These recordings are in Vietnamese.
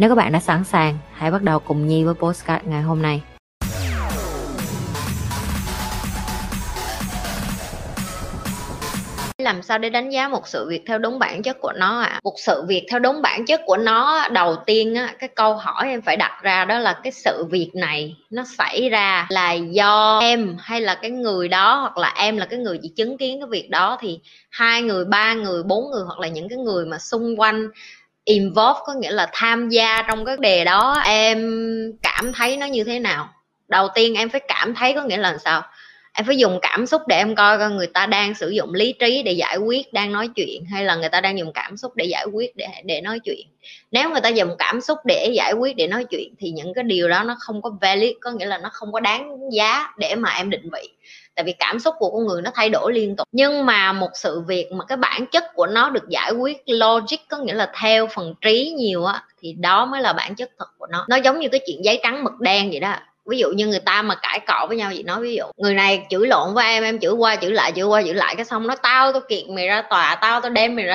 Nếu các bạn đã sẵn sàng, hãy bắt đầu cùng Nhi với podcast ngày hôm nay. Làm sao để đánh giá một sự việc theo đúng bản chất của nó ạ? Một sự việc theo đúng bản chất của nó, đầu tiên á, cái câu hỏi em phải đặt ra đó là cái sự việc này nó xảy ra là do em hay là cái người đó, hoặc là em là cái người chỉ chứng kiến cái việc đó, thì 2 người, 3 người, 4 người hoặc là những cái người mà xung quanh involve, có nghĩa là tham gia trong cái đề đó, em cảm thấy nó như thế nào? Đầu tiên em phải cảm thấy, có nghĩa là sao? Em phải dùng cảm xúc để em coi người ta đang sử dụng lý trí để giải quyết, đang nói chuyện, hay là người ta đang dùng cảm xúc để giải quyết, để nói chuyện. Nếu người ta dùng cảm xúc để giải quyết, để nói chuyện thì những cái điều đó nó không có valid, có nghĩa là nó không có đáng giá để mà em định vị. Tại vì cảm xúc của con người nó thay đổi liên tục. Nhưng mà một sự việc mà cái bản chất của nó được giải quyết logic, có nghĩa là theo phần trí nhiều á, thì đó mới là bản chất thật của nó. Nó giống như cái chuyện giấy trắng mực đen vậy đó. Ví dụ như người ta mà cãi cọ với nhau vậy, nói ví dụ người này chửi lộn với em chửi qua chửi lại, cái xong nói tao kiện mày ra tòa, tao đem mày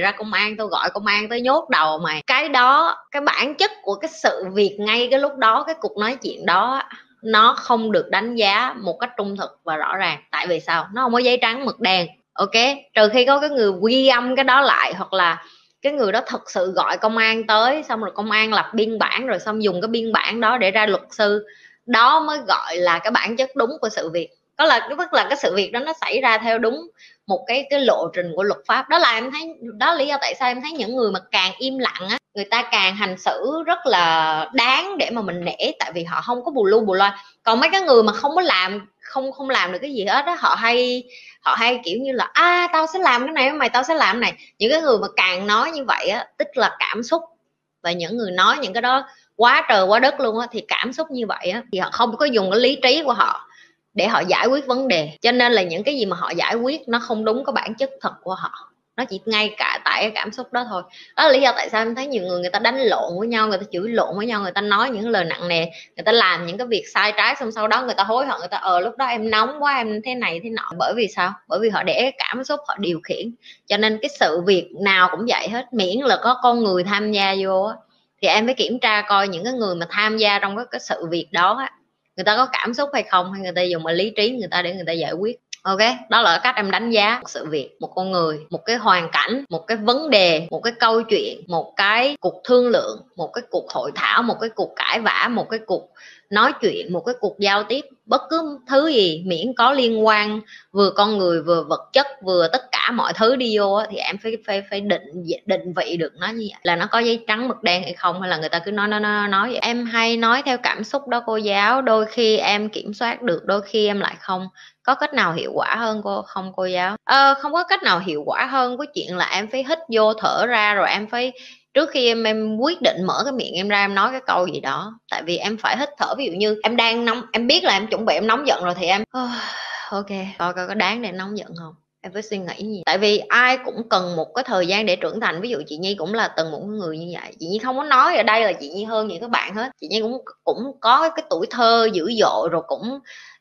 ra công an, tao gọi công an tới nhốt đầu mày. Cái đó, cái bản chất của cái sự việc ngay cái lúc đó, cái cuộc nói chuyện đó, nó không được đánh giá một cách trung thực và rõ ràng. Tại vì sao? Nó không có giấy trắng mực đen. Ok, trừ khi có cái người ghi âm cái đó lại, hoặc là cái người đó thật sự gọi công an tới, xong rồi công an lập biên bản, rồi xong dùng cái biên bản đó để ra luật sư. Đó mới gọi là cái bản chất đúng của sự việc. Đó là cái sự việc đó nó xảy ra theo đúng một cái lộ trình của luật pháp. Đó là em thấy, đó là lý do tại sao em thấy những người mà càng im lặng á, người ta càng hành xử rất là đáng để mà mình nể. Tại vì họ không có bù lu bù loa. Còn mấy cái người mà không làm được cái gì hết á, họ hay kiểu như là tao sẽ làm cái này, mày tao sẽ làm cái này. Những cái người mà càng nói như vậy á, tức là cảm xúc, và những người nói những cái đó quá trời quá đất luôn á, thì cảm xúc như vậy á, thì họ không có dùng cái lý trí của họ để họ giải quyết vấn đề. Cho nên là những cái gì mà họ giải quyết nó không đúng cái bản chất thật của họ, nó chỉ ngay cả tại cái cảm xúc đó thôi. Đó là lý do tại sao em thấy nhiều người ta đánh lộn với nhau, người ta chửi lộn với nhau, người ta nói những lời nặng nề, người ta làm những cái việc sai trái, xong sau đó người ta hối hận, người ta lúc đó em nóng quá, em thế này thế nọ. Bởi vì sao? Bởi vì họ để cảm xúc họ điều khiển. Cho nên cái sự việc nào cũng vậy hết, miễn là có con người tham gia vô á, thì em phải kiểm tra coi những cái người mà tham gia trong cái sự việc đó á, người ta có cảm xúc hay không, hay người ta dùng lý trí người ta để người ta giải quyết. Ok, đó là cách em đánh giá một sự việc, một con người, một cái hoàn cảnh, một cái vấn đề, một cái câu chuyện, một cái cuộc thương lượng, một cái cuộc hội thảo, một cái cuộc cãi vã, một cái cuộc nói chuyện, một cái cuộc giao tiếp. Bất cứ thứ gì miễn có liên quan, vừa con người, vừa vật chất, vừa tất cả mọi thứ đi vô, thì em phải định vị được nó như vậy. Là nó có giấy trắng mực đen hay không, hay là người ta cứ nói vậy. Em hay nói theo cảm xúc đó cô giáo, đôi khi em kiểm soát được, đôi khi em lại không. Có cách nào hiệu quả hơn cô giáo? Không có cách nào hiệu quả hơn cái chuyện là em phải hít vô thở ra, rồi em phải, trước khi em quyết định mở cái miệng em ra em nói cái câu gì đó. Tại vì em phải hít thở, ví dụ như em đang nóng, em biết là em chuẩn bị em nóng giận rồi, thì em ok, coi có đáng để nóng giận không, em phải suy nghĩ gì. Tại vì ai cũng cần một cái thời gian để trưởng thành. Ví dụ chị Nhi cũng là từng một người như vậy. Chị Nhi không có nói ở đây là chị Nhi hơn những các bạn hết. Chị Nhi cũng có cái tuổi thơ dữ dội, rồi cũng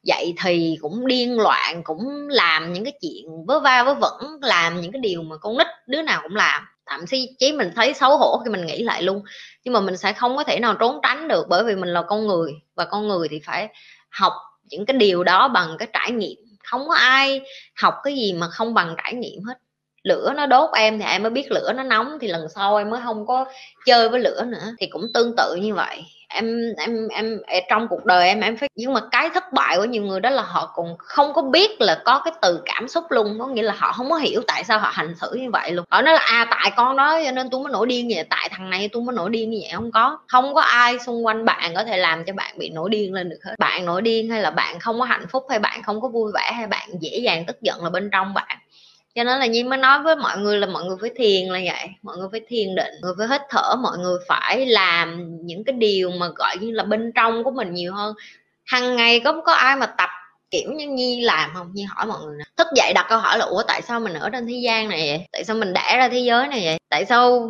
vậy thì cũng điên loạn, cũng làm những cái chuyện vớ va vớ vẩn, làm những cái điều mà con nít đứa nào cũng làm. Thậm chí mình thấy xấu hổ khi mình nghĩ lại luôn. Nhưng mà mình sẽ không có thể nào trốn tránh được, bởi vì mình là con người, và con người thì phải học những cái điều đó bằng cái trải nghiệm. Không có ai học cái gì mà không bằng trải nghiệm hết. Lửa nó đốt em thì em mới biết lửa nó nóng, thì lần sau em mới không có chơi với lửa nữa. Thì cũng tương tự như vậy, em trong cuộc đời em phải. Nhưng mà cái thất bại của nhiều người đó là họ còn không có biết là có cái từ cảm xúc luôn. Có nghĩa là họ không có hiểu tại sao họ hành xử như vậy luôn. Họ nói là tại con đó cho nên tôi mới nổi điên như vậy, tại thằng này tôi mới nổi điên như vậy. Không có ai xung quanh bạn có thể làm cho bạn bị nổi điên lên được hết. Bạn nổi điên hay là bạn không có hạnh phúc, hay bạn không có vui vẻ, hay bạn dễ dàng tức giận là bên trong bạn. Cho nên là Nhi mới nói với mọi người là mọi người phải thiền là vậy, mọi người phải thiền định, mọi người phải hít thở, mọi người phải làm những cái điều mà gọi như là bên trong của mình nhiều hơn. Hằng ngày có ai mà tập kiểu như Nhi làm không? Nhi hỏi mọi người nè, thức dậy đặt câu hỏi là ủa tại sao mình ở trên thế gian này vậy? Tại sao mình đẻ ra thế giới này vậy? Tại sao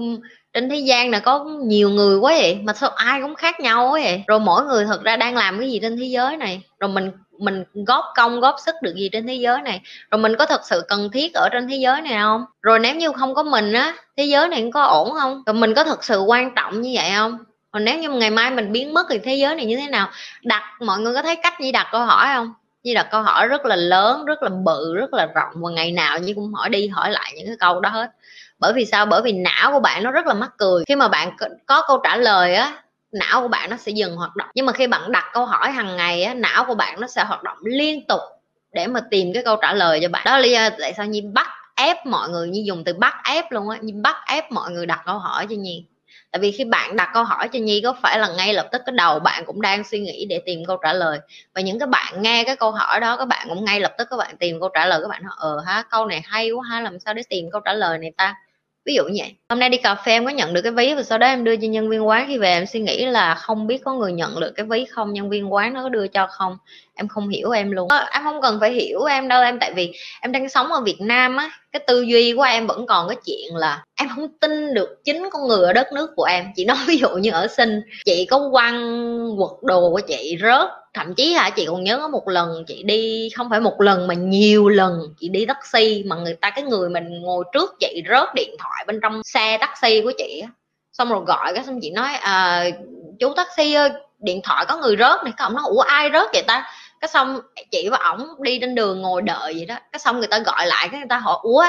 trên thế gian này có nhiều người quá vậy? Mà sao ai cũng khác nhau quá vậy? Rồi mỗi người thật ra đang làm cái gì trên thế giới này? Rồi mình góp công góp sức được gì trên thế giới này? Rồi mình có thật sự cần thiết ở trên thế giới này không? Rồi nếu như không có mình á, thế giới này cũng có ổn không? Rồi mình có thật sự quan trọng như vậy không? Còn nếu như ngày mai mình biến mất thì thế giới này như thế nào? Mọi người có thấy cách Nhi đặt câu hỏi không? Nhi đặt câu hỏi rất là lớn, rất là bự, rất là rộng, và ngày nào Nhi cũng hỏi đi hỏi lại những cái câu đó hết. Bởi vì sao? Bởi vì não của bạn nó rất là mắc cười. Khi mà bạn có câu trả lời á, não của bạn nó sẽ dừng hoạt động. Nhưng mà khi bạn đặt câu hỏi hàng ngày á, não của bạn nó sẽ hoạt động liên tục để mà tìm cái câu trả lời cho bạn. Đó là lý do tại sao Nhi bắt ép mọi người, Nhi dùng từ bắt ép luôn á, Nhi bắt ép mọi người đặt câu hỏi cho Nhi. Tại vì khi bạn đặt câu hỏi cho Nhi, có phải là ngay lập tức cái đầu bạn cũng đang suy nghĩ để tìm câu trả lời. Và những cái bạn nghe cái câu hỏi đó, các bạn cũng ngay lập tức các bạn tìm câu trả lời. Các bạn nói câu này hay quá ha, làm sao để tìm câu trả lời này ta, ví dụ như vậy. Hôm nay đi cà phê em có nhận được cái ví, và sau đó em đưa cho nhân viên quán. Khi về em suy nghĩ là không biết có người nhận được cái ví không, nhân viên quán nó có đưa cho không. Em không hiểu em luôn. Em không cần phải hiểu em đâu em, tại vì em đang sống ở Việt Nam á, cái tư duy của em vẫn còn cái chuyện là em không tin được chính con người ở đất nước của em. Chị nói ví dụ như ở Sinh, chị có quăng quật đồ của chị rớt, thậm chí hả, chị còn nhớ có một lần chị đi, không phải một lần mà nhiều lần chị đi taxi mà cái người mình ngồi trước chị rớt điện thoại bên trong xe taxi của chị á, xong rồi gọi cái xong chị nói chú taxi ơi, điện thoại có người rớt này. Cái ông nói ủa ai rớt vậy ta? Cái xong chị và ổng đi trên đường ngồi đợi vậy đó, cái xong người ta gọi lại, cái người ta hỏi ủa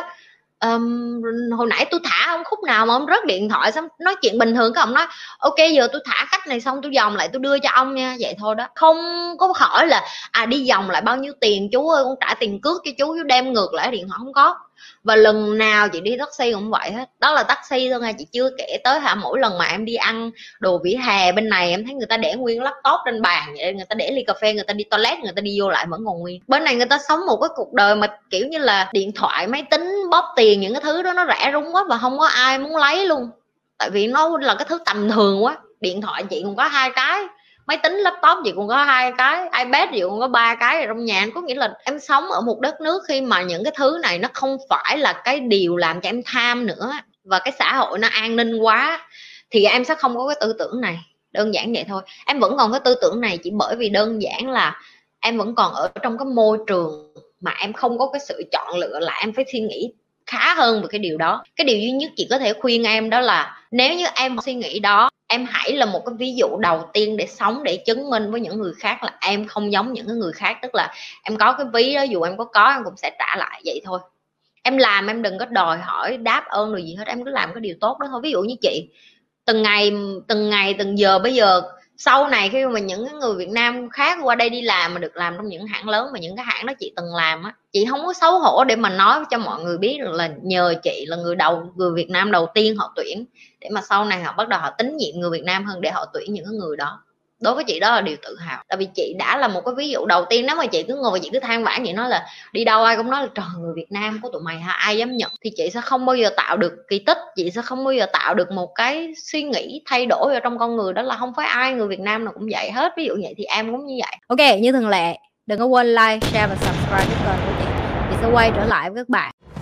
hồi nãy tôi thả ông khúc nào mà ông rớt điện thoại. Xong nói chuyện bình thường, cái ông nói ok giờ tôi thả khách này xong tôi vòng lại tôi đưa cho ông nha, vậy thôi đó. Không có hỏi là đi vòng lại bao nhiêu tiền chú ơi, con trả tiền cước cho chú đem ngược lại điện thoại, không có. Và lần nào chị đi taxi cũng vậy hết. Đó là taxi thôi nha, chị chưa kể tới mỗi lần mà em đi ăn đồ vỉa hè bên này, em thấy người ta để nguyên laptop trên bàn vậy, người ta để ly cà phê, người ta đi toilet, người ta đi vô lại vẫn còn nguyên. Bên này người ta sống một cái cuộc đời mà kiểu như là điện thoại, máy tính, bóp tiền, những cái thứ đó nó rẻ rúng quá và không có ai muốn lấy luôn, tại vì nó là cái thứ tầm thường quá. Điện thoại chị cũng có 2 cái, máy tính laptop gì cũng có 2 cái, iPad gì cũng có 3 cái trong nhà. Có nghĩa là em sống ở một đất nước khi mà những cái thứ này nó không phải là cái điều làm cho em tham nữa, và cái xã hội nó an ninh quá thì em sẽ không có cái tư tưởng này. Đơn giản vậy thôi. Em vẫn còn cái tư tưởng này chỉ bởi vì đơn giản là em vẫn còn ở trong cái môi trường mà em không có cái sự chọn lựa, là em phải suy nghĩ khá hơn về cái điều đó. Cái điều duy nhất chị có thể khuyên em đó là nếu như em suy nghĩ đó, em hãy là một cái ví dụ đầu tiên để sống, để chứng minh với những người khác là em không giống những người khác. Tức là em có cái ví đó, dù em có em cũng sẽ trả lại, vậy thôi. Em làm em đừng có đòi hỏi đáp ơn rồi gì hết, em cứ làm cái điều tốt đó thôi. Ví dụ như chị từng ngày từng giờ, bây giờ sau này khi mà những người Việt Nam khác qua đây đi làm mà được làm trong những hãng lớn, mà những cái hãng đó chị từng làm á, chị không có xấu hổ để mà nói cho mọi người biết được là nhờ chị là người Việt Nam đầu tiên họ tuyển, để mà sau này họ bắt đầu họ tín nhiệm người Việt Nam hơn để họ tuyển những người đó. Đối với chị đó là điều tự hào, tại vì chị đã là một cái ví dụ đầu tiên. Nếu mà chị cứ ngồi chị cứ than vãn vậy, nói là đi đâu ai cũng nói là trời người Việt Nam của tụi mày hả, ai dám nhận, thì chị sẽ không bao giờ tạo được kỳ tích. Chị sẽ không bao giờ tạo được một cái suy nghĩ thay đổi ở trong con người, đó là không phải ai người Việt Nam nào cũng vậy hết. Ví dụ vậy thì em cũng như vậy. Ok, như thường lệ đừng có quên like, share và subscribe cái kênh của chị sẽ quay trở lại với các bạn.